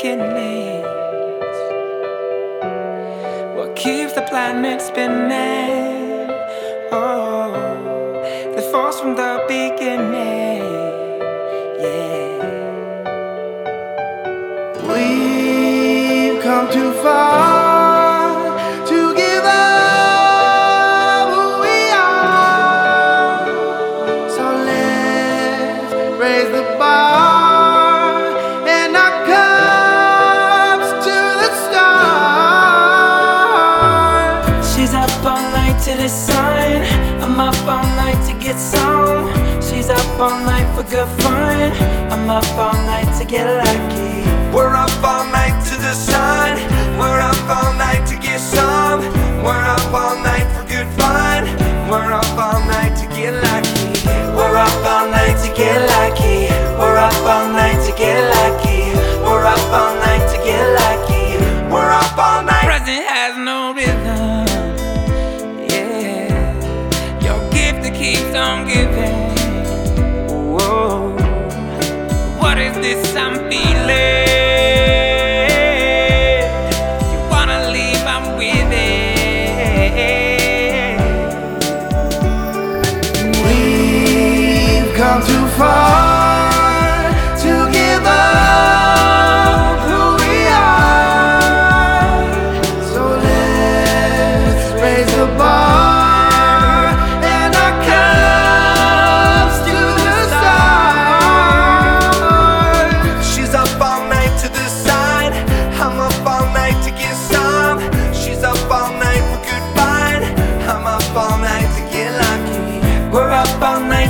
wickedness will keep the planet spinning. Oh, the force from the beginning. Yeah, we've come too far. Sign. I'm up all night to get some. She's up all night for good fun. I'm up all night to get lucky. We're up all night to the sun. We're up all night to get some. We're up all night for good fun. We're up all night to get lucky. We're up all night to get lucky. We're up all night to get lucky. We're up all night to get lucky. We're up all night. Present has no rhythm. Keeps on giving. Whoa, what is this I'm feeling? You wanna leave? I'm with it. We've come too far to give up who we are. So let's raise the bar.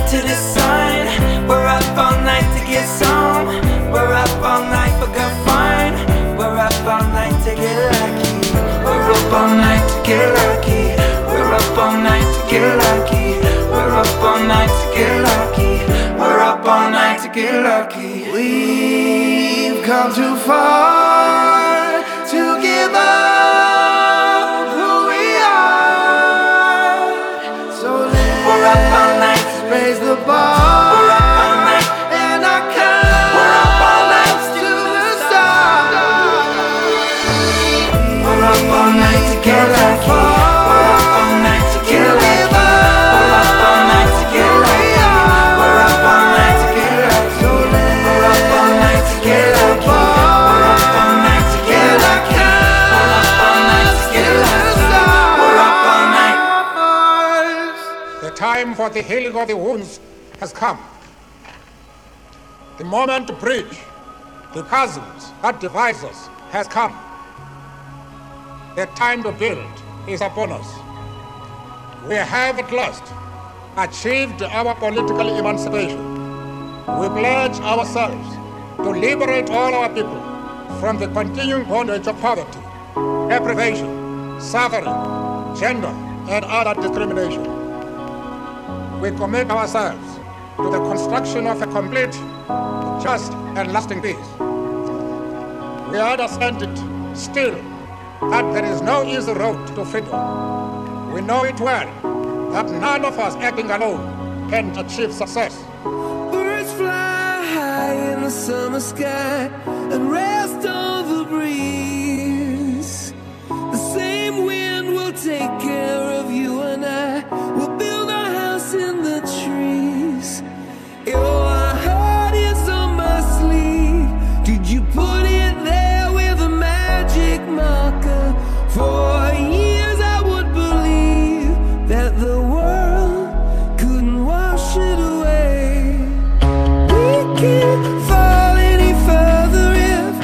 To the sun, we're up all night to get some. We're up all night for good fun. We're up all night to get lucky. We're up all night to get lucky. We're up all night to get lucky. We're up all night to get lucky. We're up all night to get lucky. We've come too far to give up who we are. So let's we're up all night. Raise the bar. We're up all night. And our cups to the stars. We're up all night to get lucky. We're up all night to get lucky. We're up all night to get lucky. We're up all night to get lucky. We're up all night to get lucky. We're up all night to get lucky. We're up all night to get lucky. We're up all night. The time for the healing of the wounds has come. The moment to bridge the chasms that divide us has come. The time to build is upon us. We have at last achieved our political emancipation. We pledge ourselves to liberate all our people from the continuing bondage of poverty, deprivation, suffering, gender, and other discrimination. We commit ourselves to the construction of a complete, just, and lasting peace. We understand it still that there is no easy road to freedom. We know it well that none of us acting alone can achieve success. Birds fly high in the summer sky and rest on the breeze. The same wind will take care of you and I. We'll build our house in the trees. Oh, our heart is on my sleeve. Did you put it there with a magic marker? For years I would believe that the world couldn't wash it away. We can't fall any further if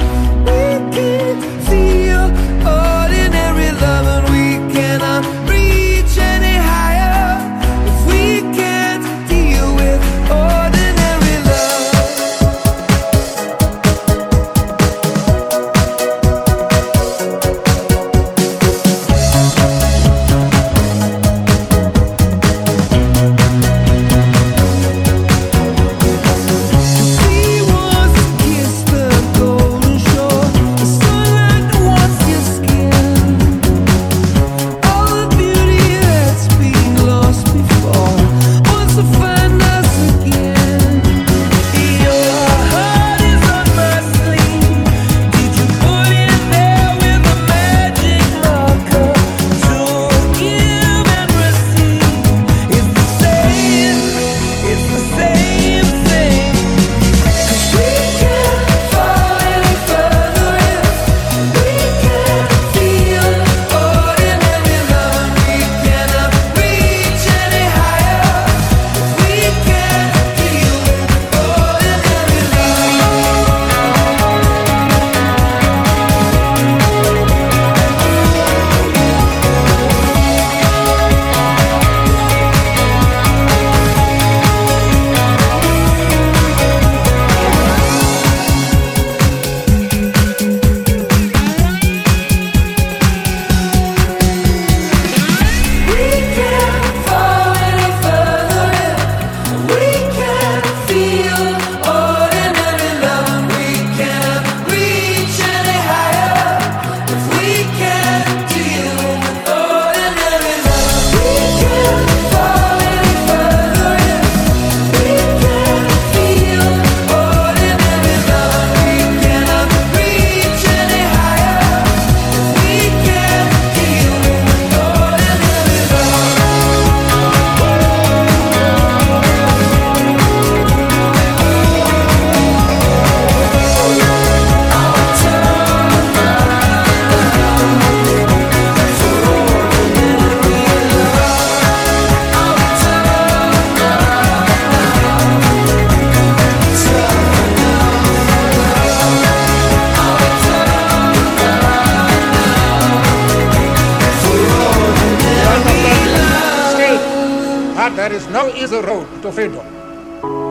There is no easy road to freedom.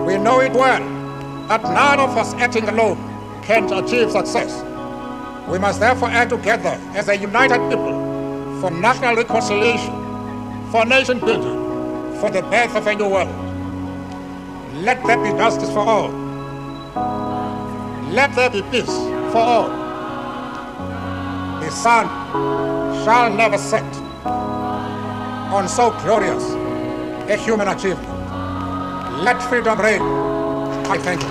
We know it well, that none of us acting alone can achieve success. We must therefore act together as a united people for national reconciliation, for nation building, for the birth of a new world. Let there be justice for all. Let there be peace for all. The sun shall never set on so glorious a human achievement. Let freedom reign. I thank you.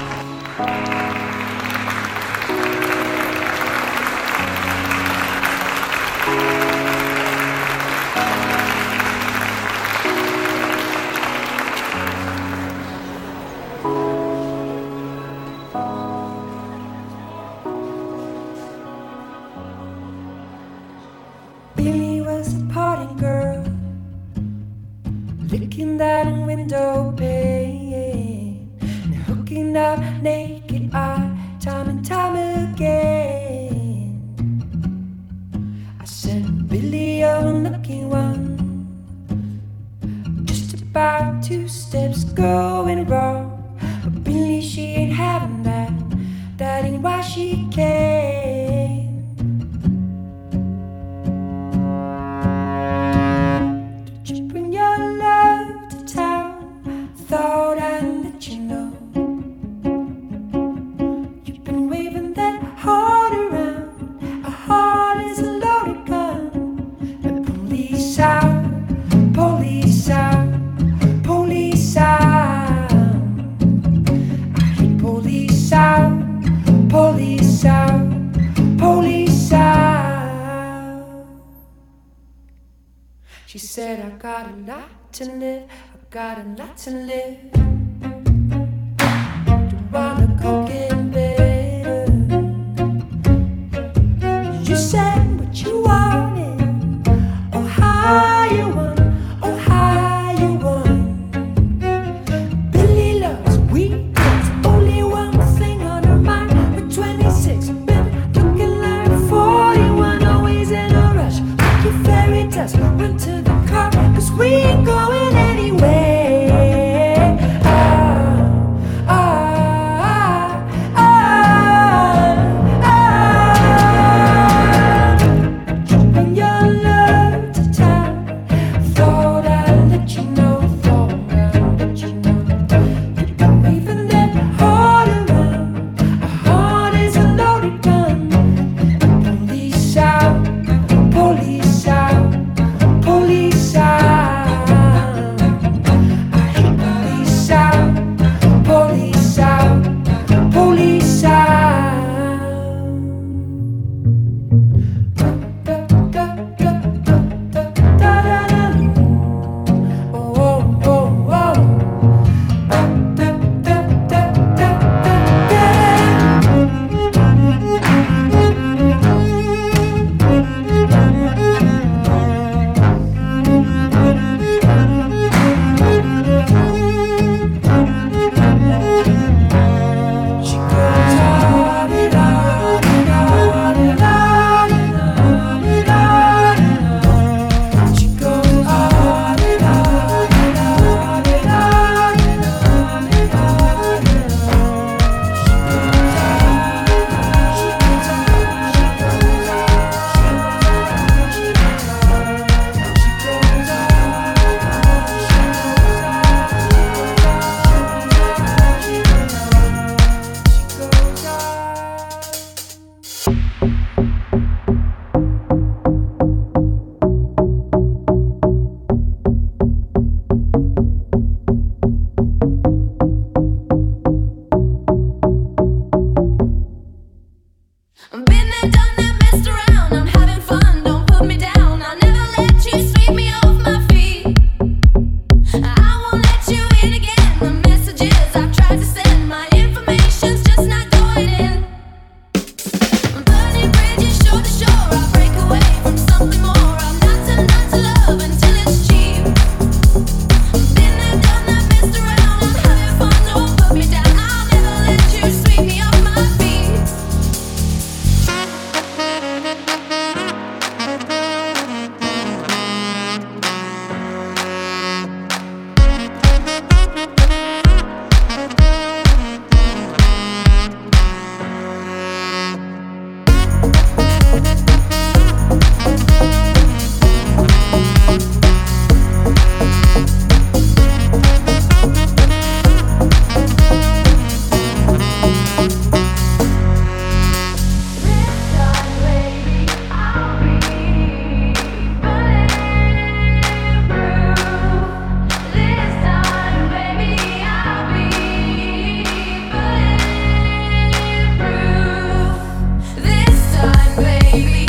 Stay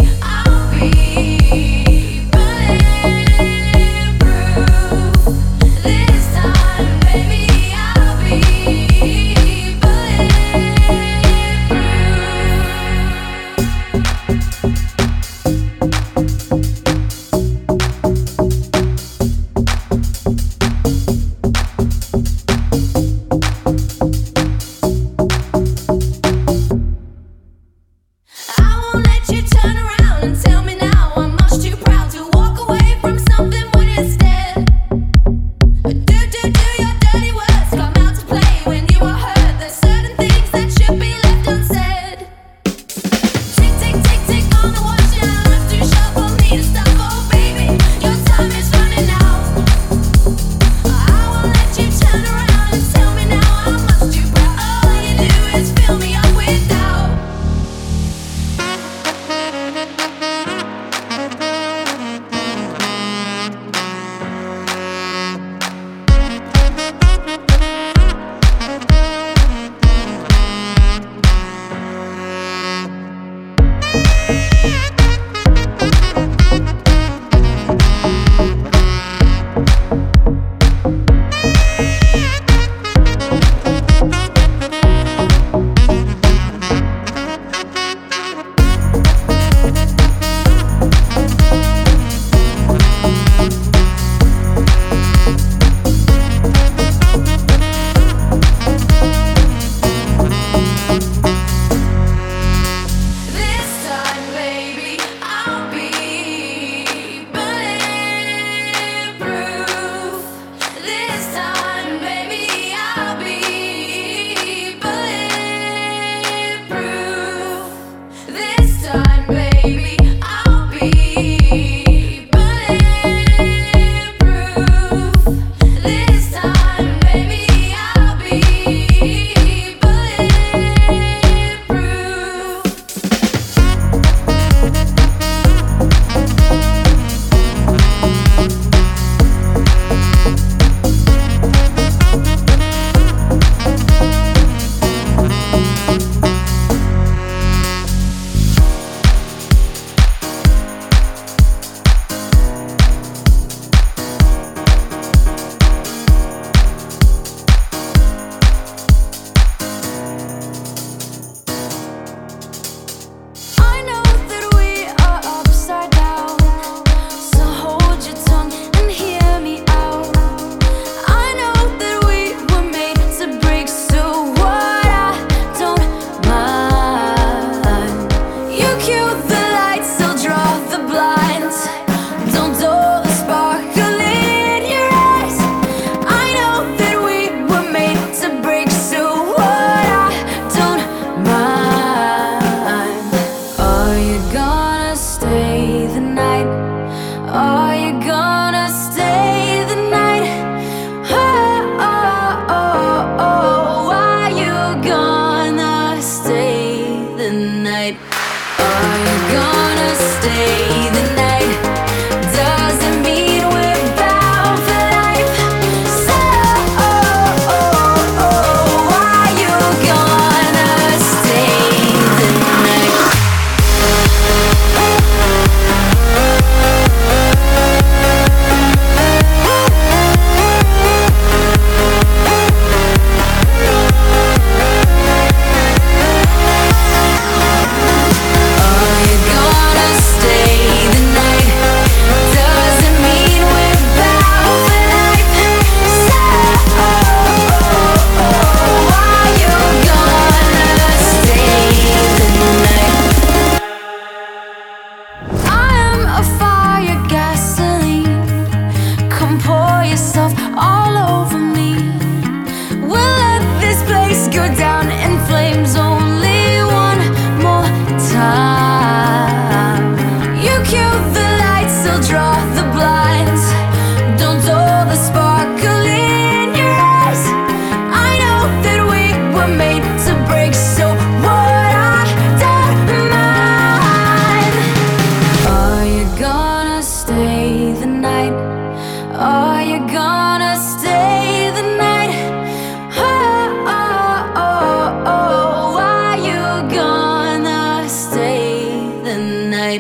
the night.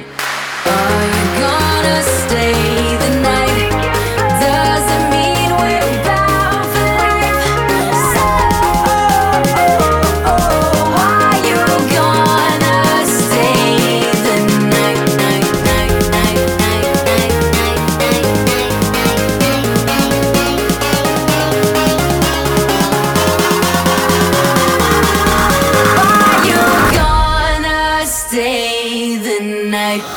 night. Are you gonna stay the night? Does it mean we're bound for life? So, are you gonna stay the night? Night, night, night, night, night, night, night, night. Are you gonna stay the night?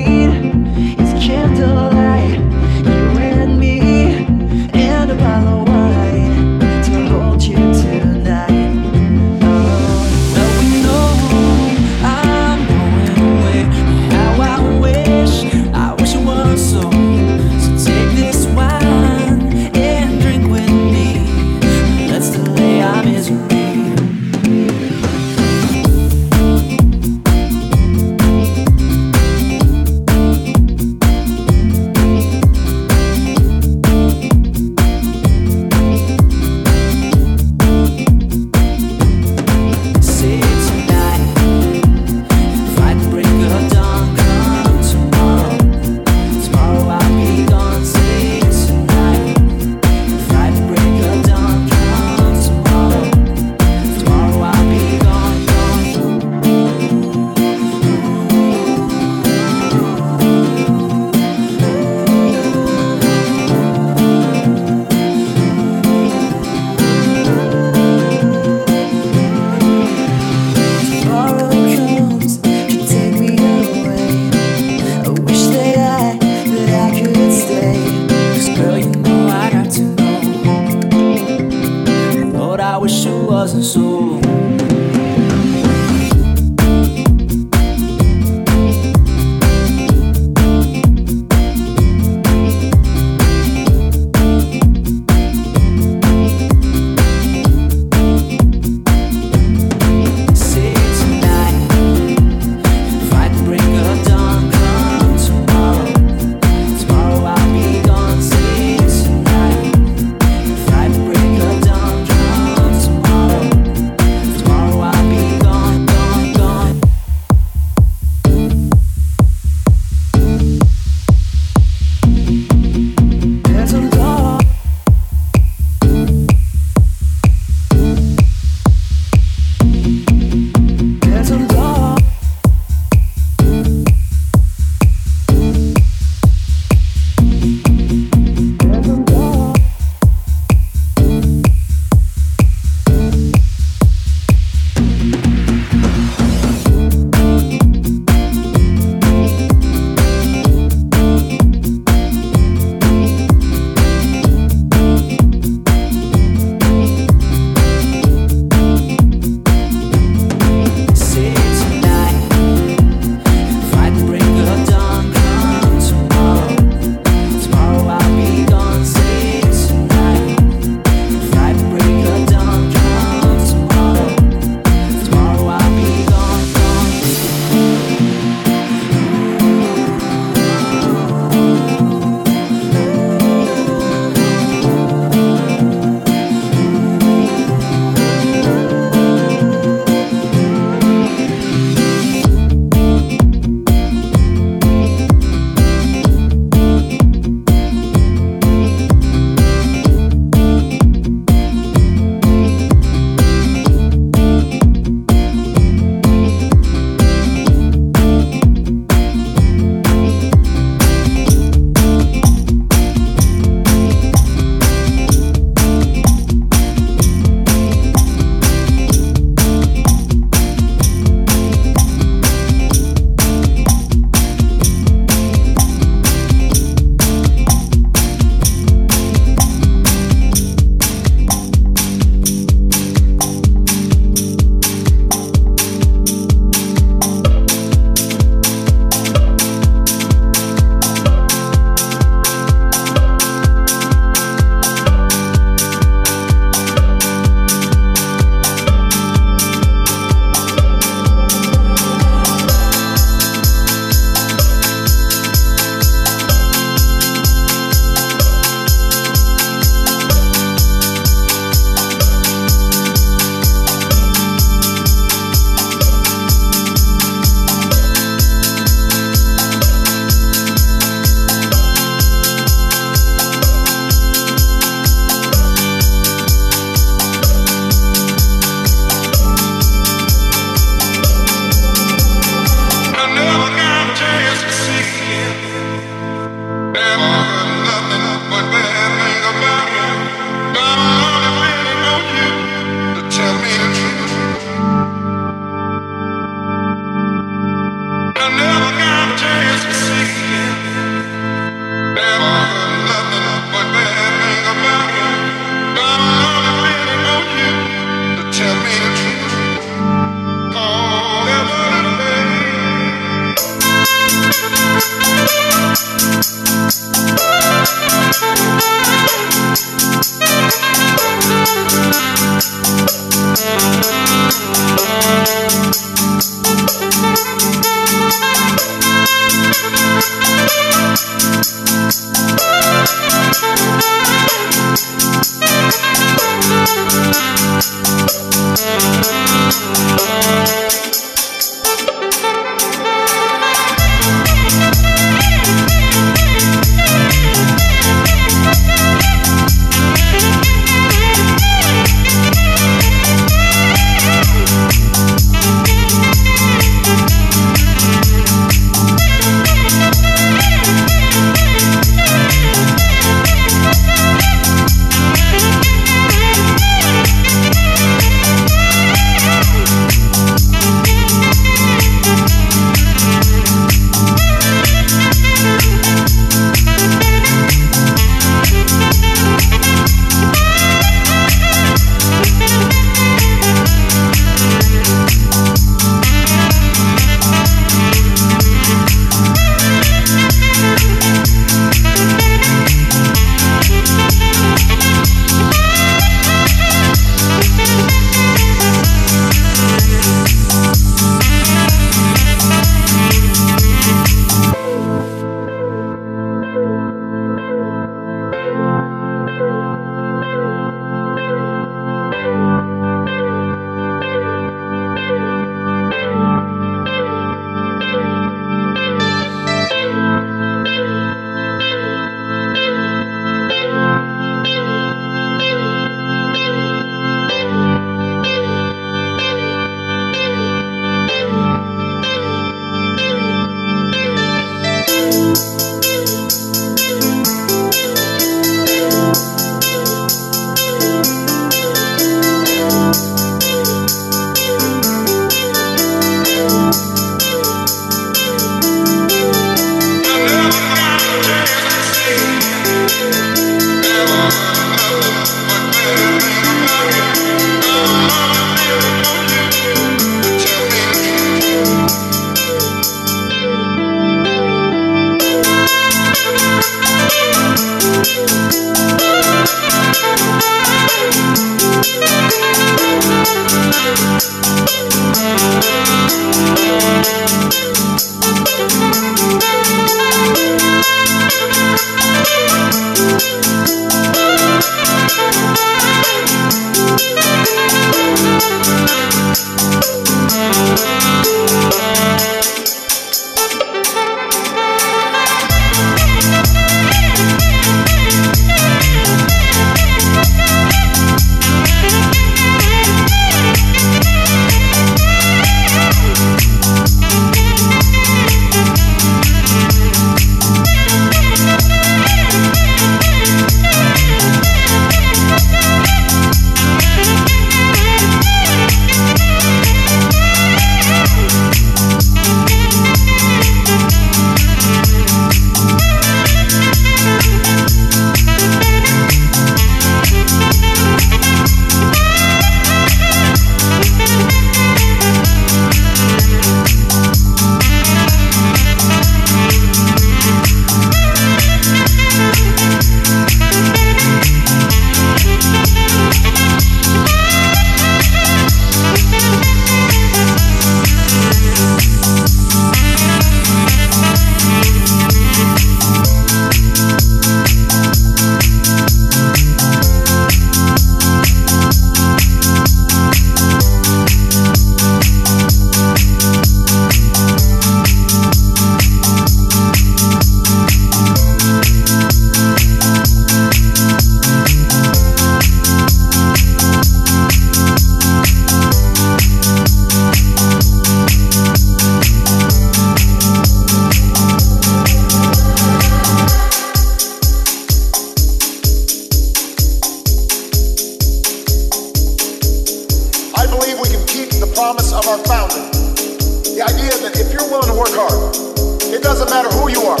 doesn't matter who you are,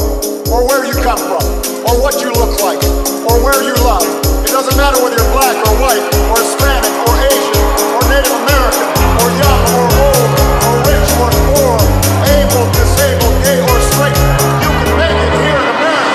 or where you come from, or what you look like, or where you love. It doesn't matter whether you're black or white, or Hispanic, or Asian, or Native American, or young or old, or rich or poor, able, disabled, gay or straight. You can make it here in America.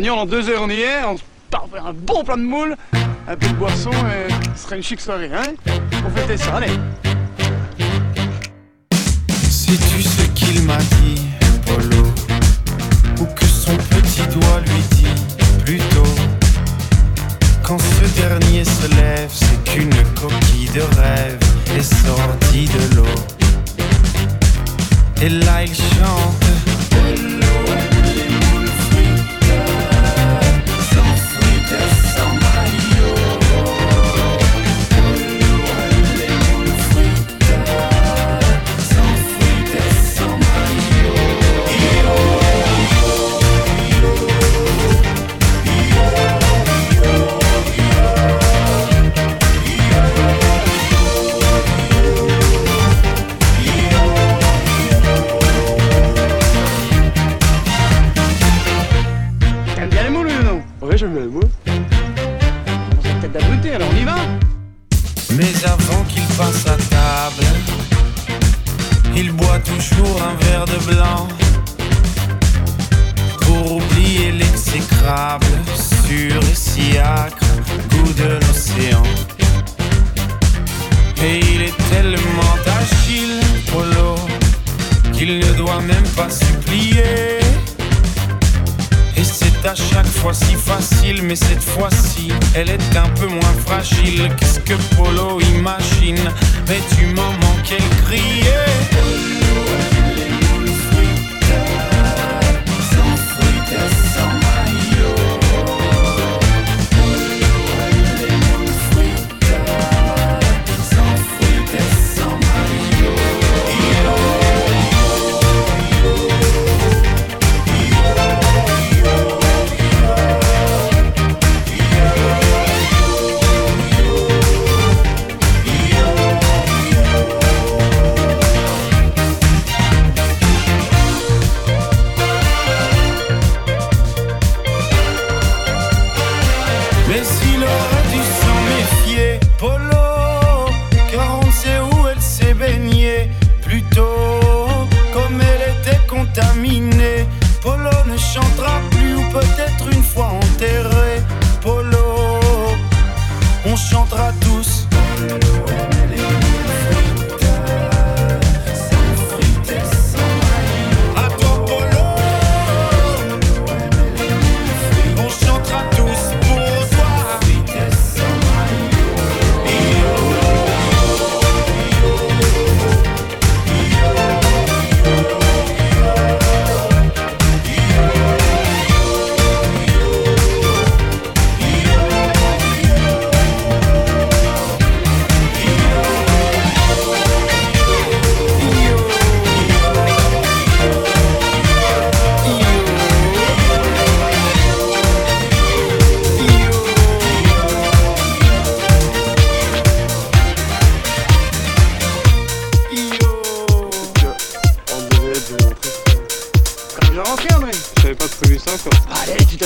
Bagnole, en 2 heures on y est, on se part vers un bon plat de moules, un peu de boisson et ce serait une chic soirée, hein? Pour fêter ça, allez! Sais-tu ce qu'il m'a dit, Polo? Ou que son petit doigt lui dit, plutôt? Quand ce dernier se lève, c'est qu'une coquille de rêve est sortie de l'eau. Et là il chante, Polo.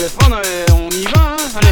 le prendre et on y va, hein. Allez.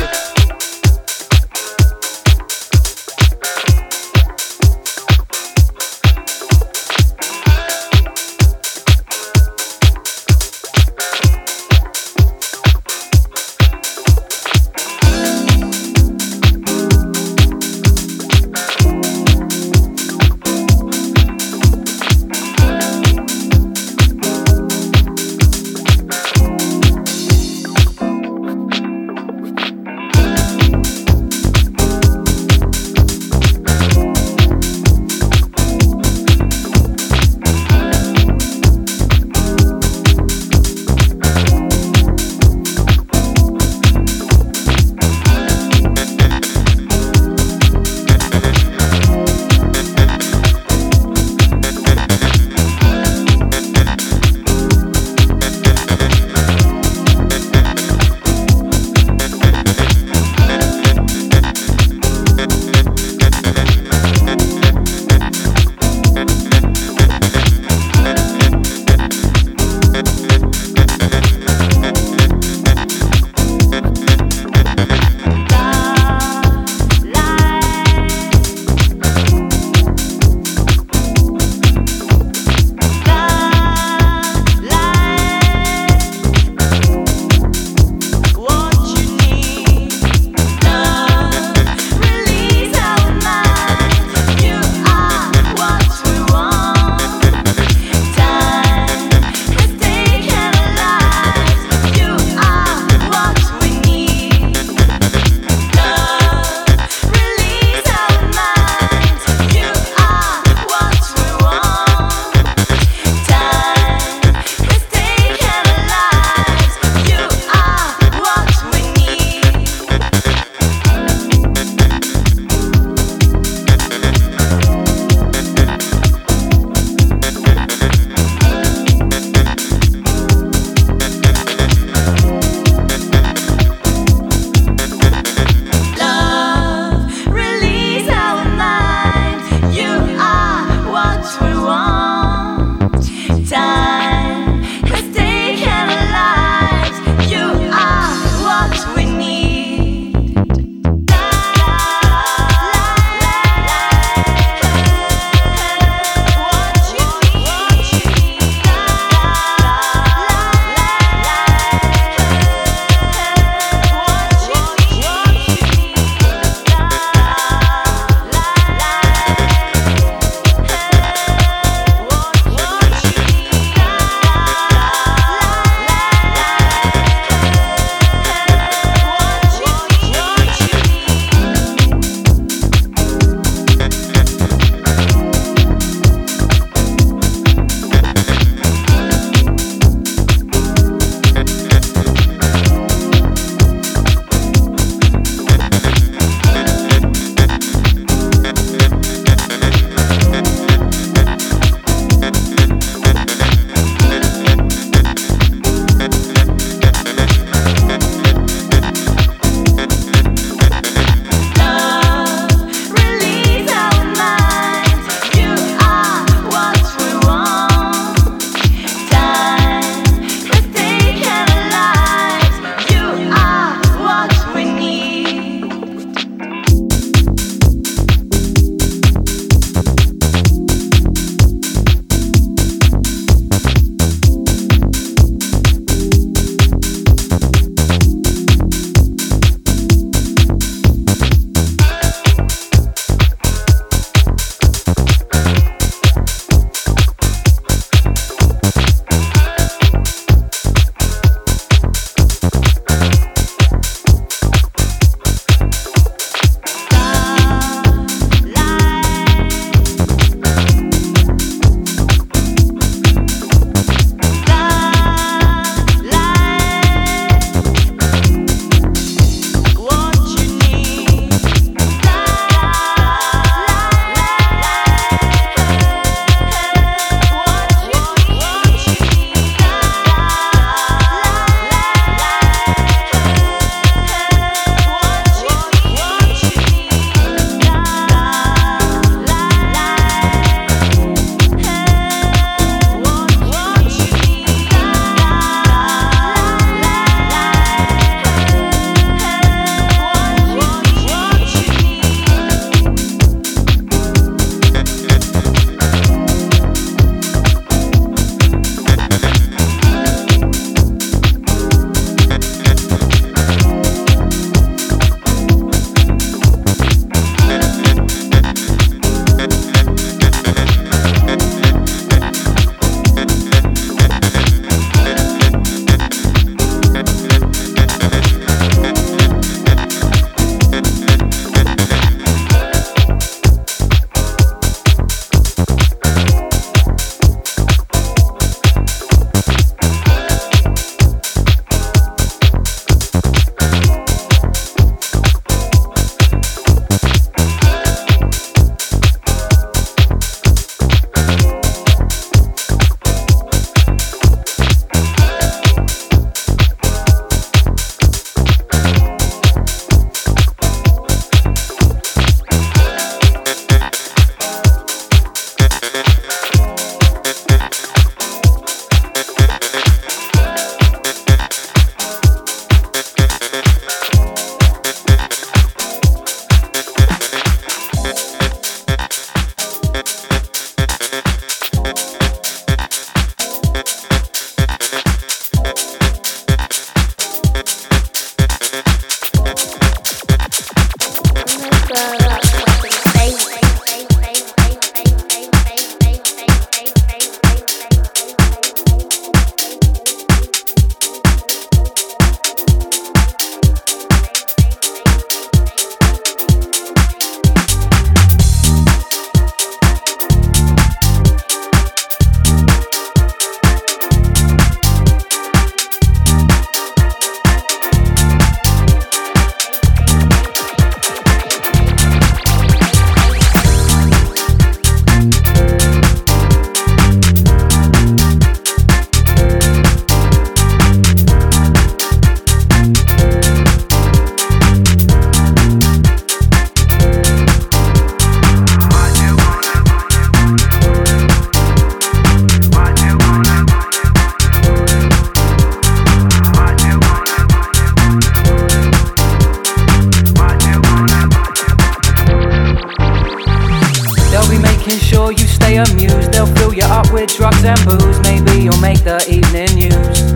with drugs and booze, maybe you'll make the evening news.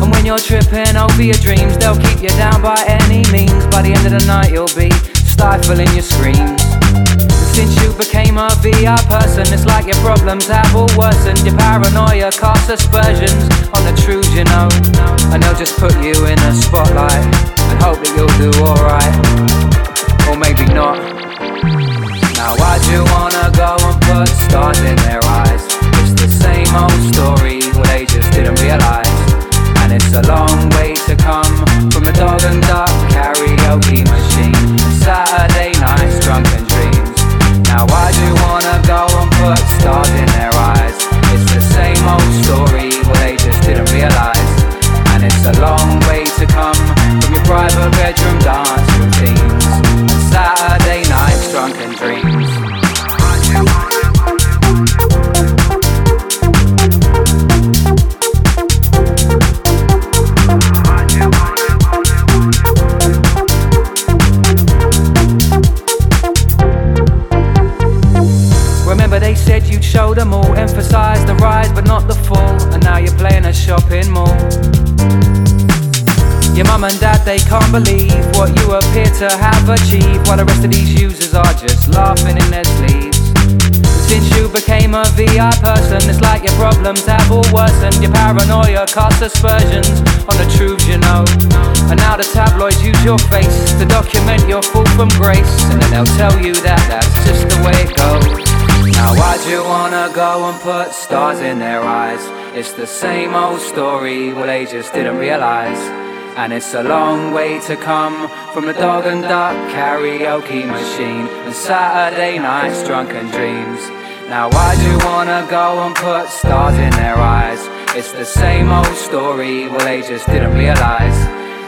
And when you're tripping over your dreams, they'll keep you down by any means. By the end of the night you'll be stifling your screams. Since you became a VR person, it's like your problems have all worsened. Your paranoia casts aspersions on the truth, you know, and they'll just put you in a spotlight and hope that you'll do alright. Or maybe not. Now why'd you wanna go and put stars in their eyes? It's the same old story, well they just didn't realise. And it's a long way to come from the dog and duck karaoke machine, Saturday nights, drunken dreams. Now why do you wanna go and put stars in their eyes? It's the same old story, well they just didn't realise. And it's a long way to come from your private bedroom dance routines, Saturday nights, drunken dreams. Said you'd show them all, emphasise the rise but not the fall, and now you're playing a shopping mall. Your mum and dad, they can't believe what you appear to have achieved, while the rest of these users are just laughing in their sleeves. Since you became a VR person, it's like your problems have all worsened. Your paranoia casts aspersions on the truth, you know, and now the tabloids use your face to document your fall from grace, and then they'll tell you that that's just the way it goes. Now why'd you wanna go and put stars in their eyes? It's the same old story, well they just didn't realise. And it's a long way to come from the dog and duck karaoke machine and Saturday nights, drunken dreams. Now why'd you wanna go and put stars in their eyes? It's the same old story, well they just didn't realise.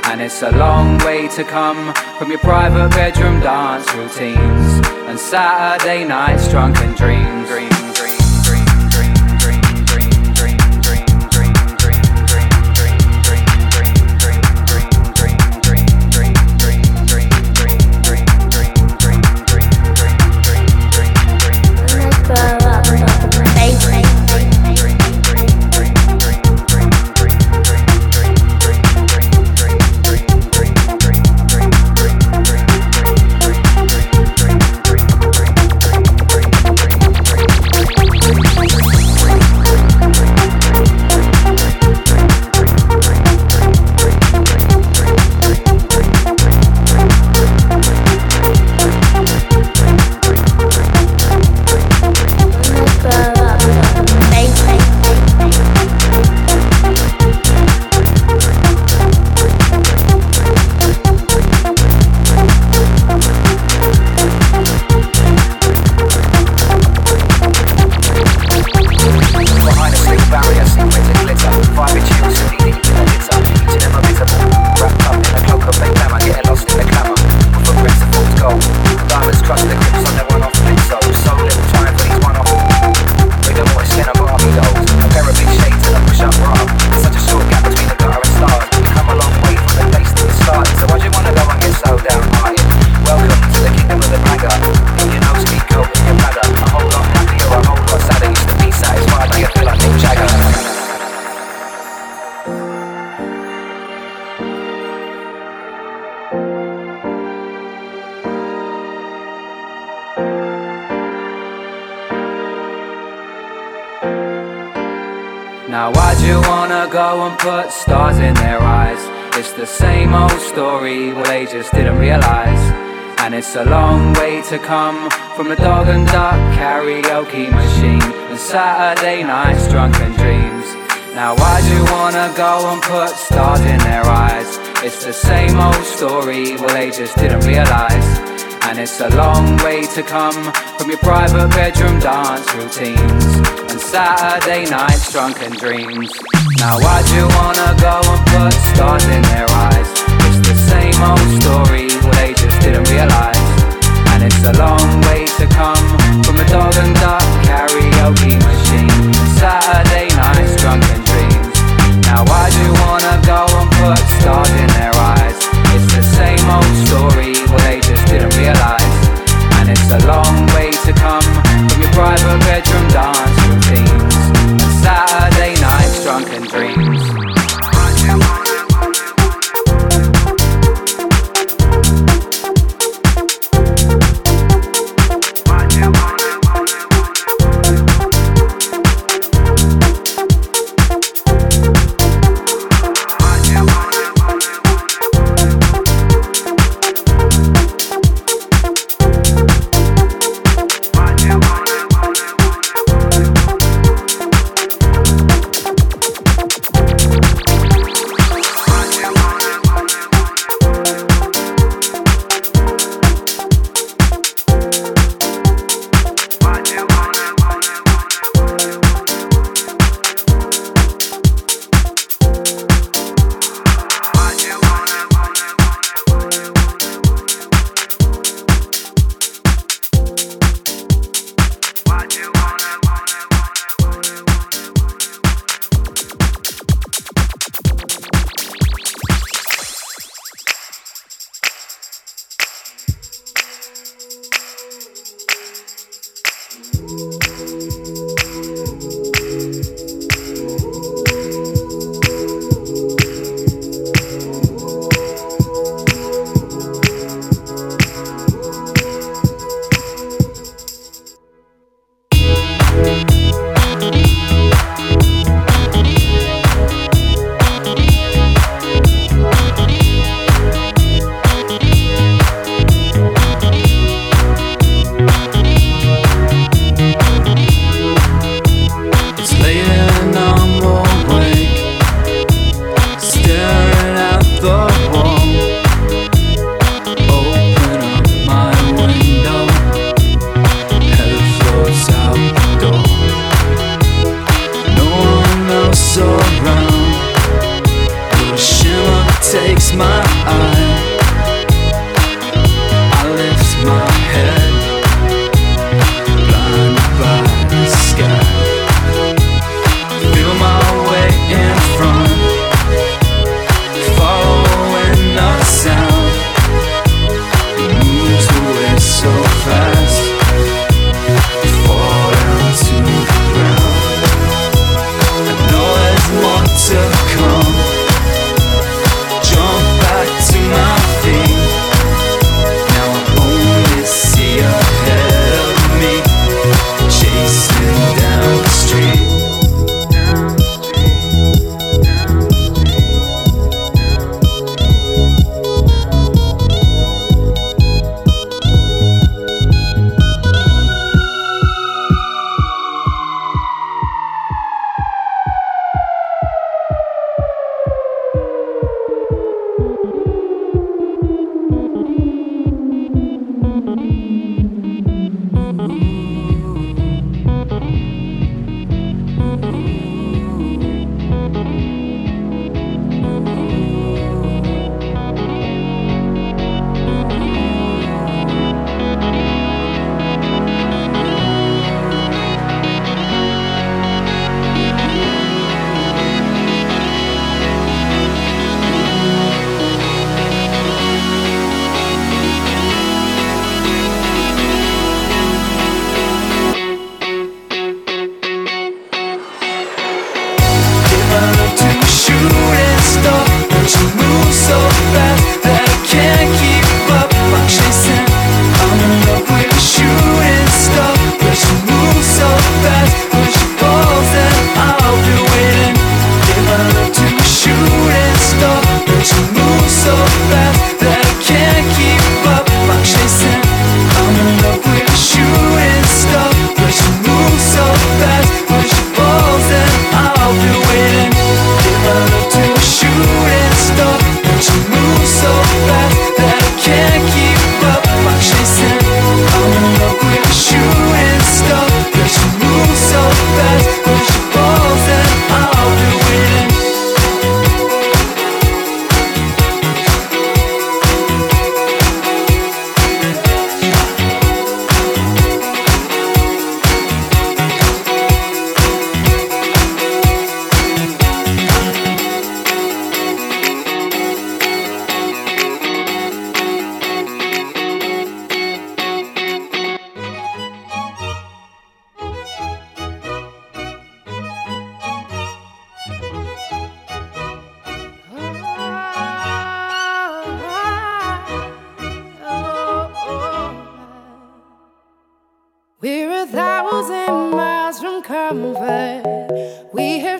And it's a long way to come from your private bedroom dance routines and Saturday nights, drunken dreams. Now why'd you wanna go and put stars in their eyes? It's the same old story, well they just didn't realise. And it's a long way to come from the dog and duck karaoke machine and Saturday nights, drunken dreams. Now why'd you wanna go and put stars in their eyes? It's the same old story, well they just didn't realise. And it's a long way to come from your private bedroom dance routines and Saturday nights, drunken dreams. Now why'd you wanna go and put stars in their eyes? It's the same old story, well they just didn't realise. And it's a long way to come from a dog and duck karaoke machine, Saturday nights, drunken dreams. Now why'd you wanna go and put stars in their eyes? It's the same old story, well they just didn't realise. And it's a long way to come from your private bedroom dance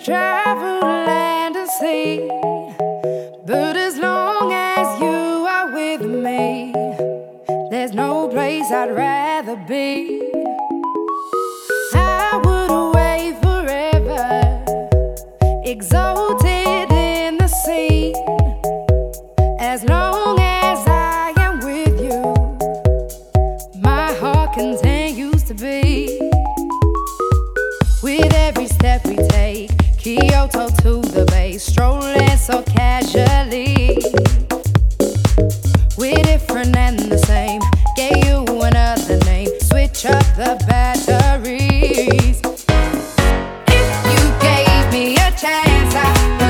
travel land and sea, but as long as you are with me, there's no place I'd rather be. I would away forever, exalted in the sea, as long as I am with you, my heart continues to be. With every step we take, Kyoto to the bay, strolling so casually. We're different and the same, gave you another name, switch up the batteries. If you gave me a chance, I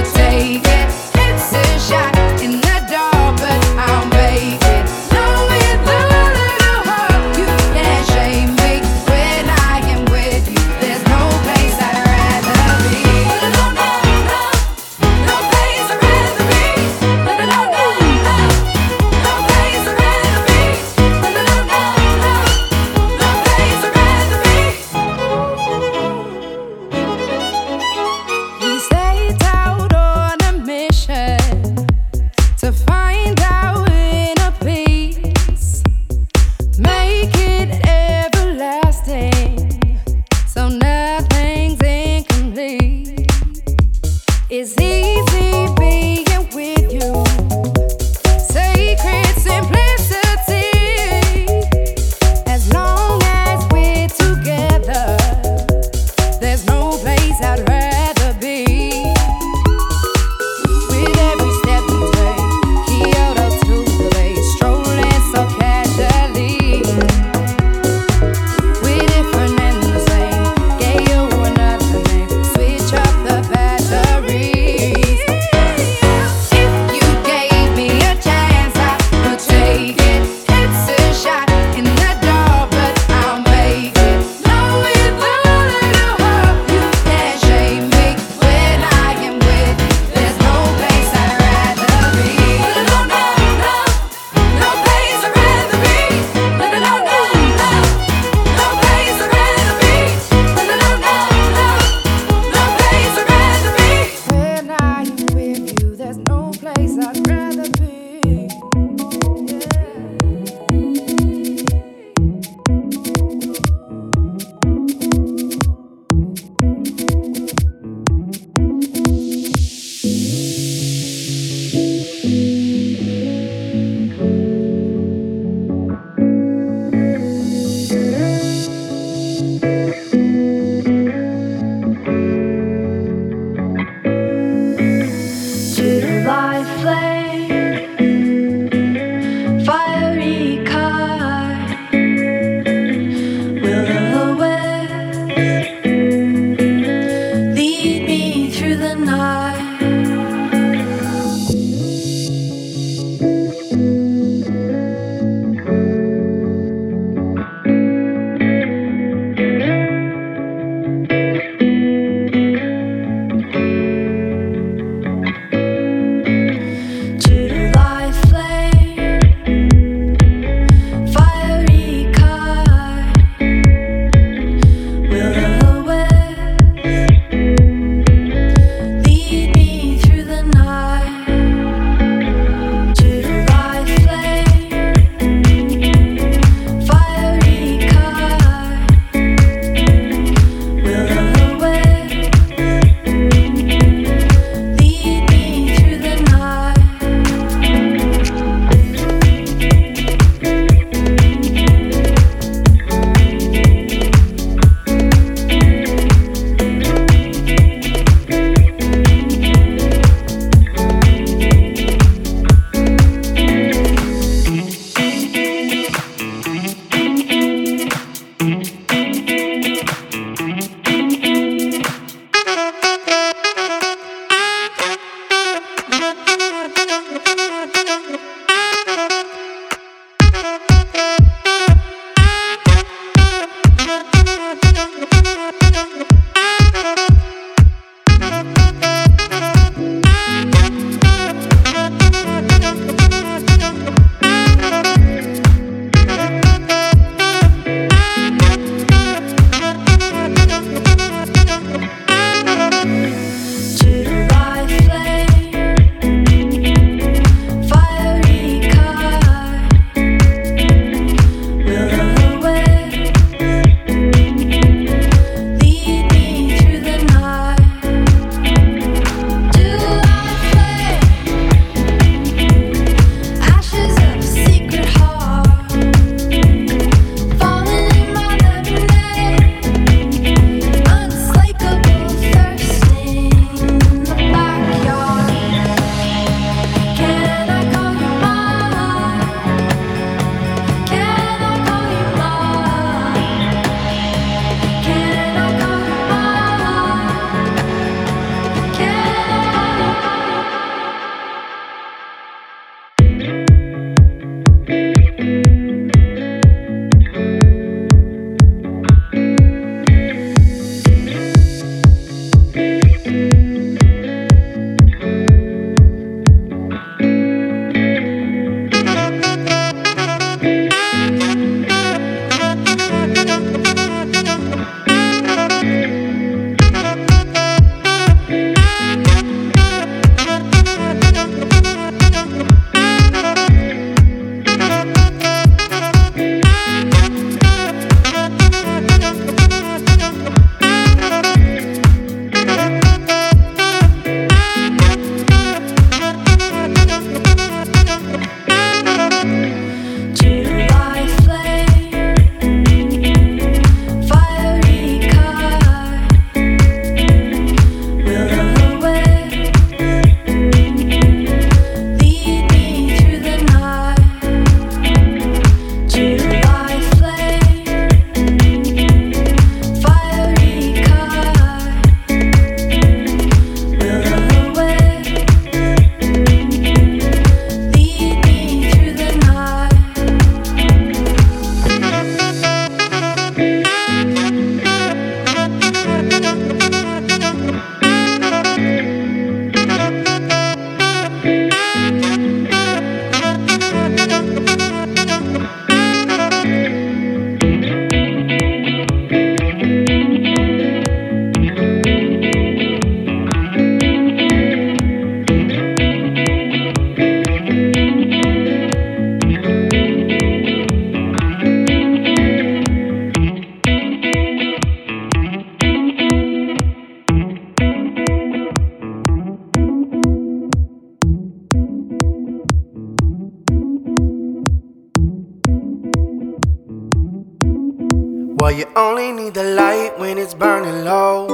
Well, you only need the light when it's burning low.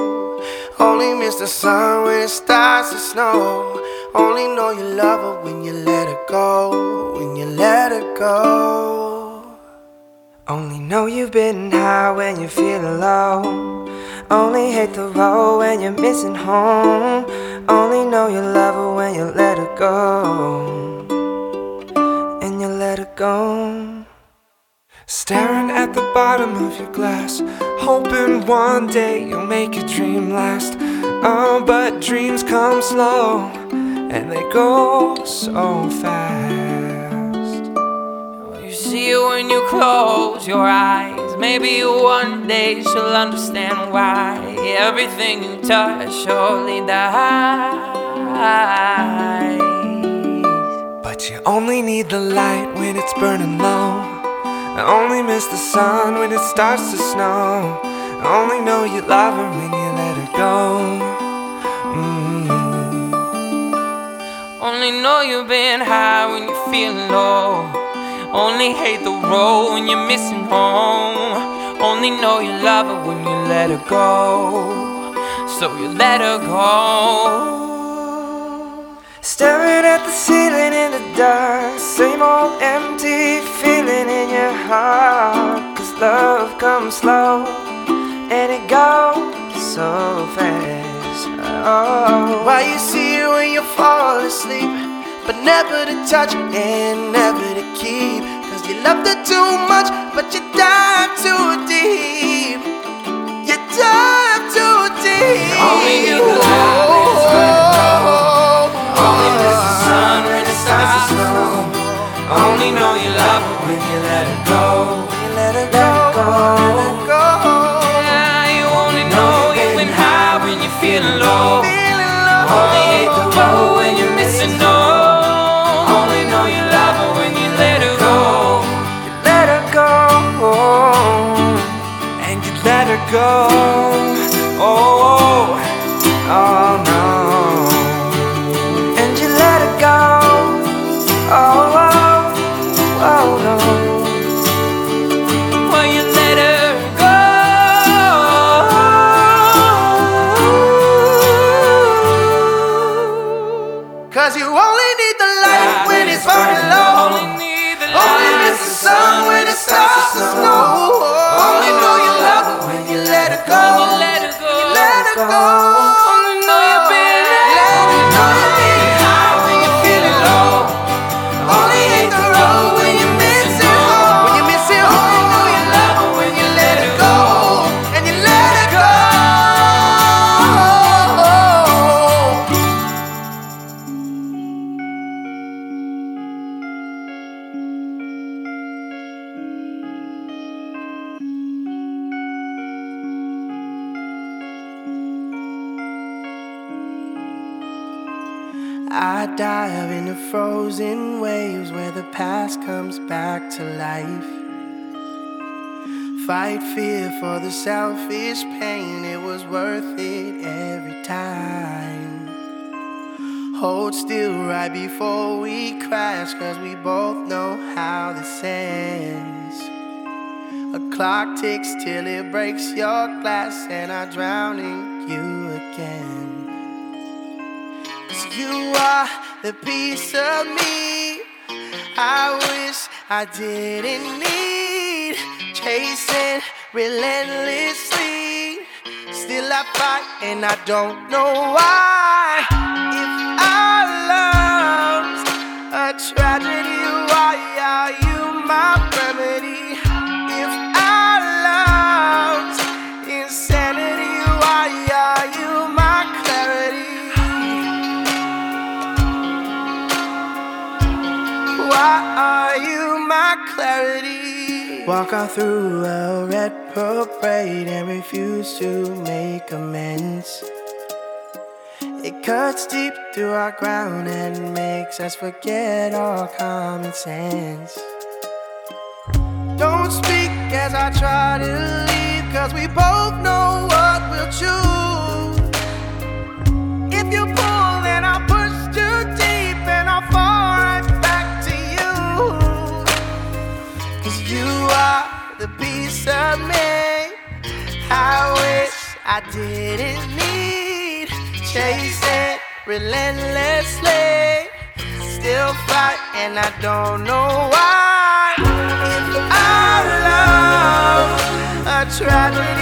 Only miss the sun when it starts to snow. Only know you love her when you let her go. When you let her go. Only know you've been high when you feel low. Only hate the road when you're missing home. Only know you love her when you let her go. And you let her go. Staring at the bottom of your glass, hoping one day you'll make your dream last. Oh, but dreams come slow, and they go so fast. You see it when you close your eyes. Maybe one day she'll understand why everything you touch surely dies. But you only need the light when it's burning low. I only miss the sun when it starts to snow. I only know you love her when you let her go. Mm-hmm. Only know you've been high when you're feeling low. Only hate the road when you're missing home. Only know you love her when you let her go. So you let her go. Staring at the ceiling in the dark, same old empty feeling in your heart. Cause love comes slow and it goes so fast. Oh, why you see her when you fall asleep, but never to touch and never to keep. Cause you loved her too much, but you dive too deep. You dive too deep. Only you love is burning low. Only miss the sun when it starts to snow. Only know you love her when you let her go. You let her go, let her go. Yeah, you only know you've been high when you're feeling low. Only hate the road when you're missing home. Only know you love her when you let her go. You let her go, and you let her go. Oh, oh no, and you let her go. Oh. Cause you only need the light when it's burning low. Only miss the sun when it starts to snow. Only know you love her when you let her go. You let her go, let her go. Only know you've been high when you're feeling low. Only hate the road when you're missing home. When you miss it, only know you love her when you let her go. And you let her go. I dive into frozen waves where the past comes back to life. Fight fear for the selfish pain, it was worth it every time. Hold still right before we crash, cause we both know how this ends. A clock ticks till it breaks your glass and I drown in you again. You are the piece of me I wish I didn't need. Chasing relentlessly, still I fight and I don't know why. If our love's a tragedy, why are you my remedy? If our love's insanity, why are you my clarity? Why are you my clarity? Walk on through a red parade and refuse to make amends. It cuts deep through our ground and makes us forget all common sense. Don't speak as I try to leave, cause we both know what we'll choose. If you pull, then I'll push too deep and I'll fall right back. You are the piece of me I wish I didn't need chasing relentlessly. Still fight and I don't know why. If our love, a tragedy.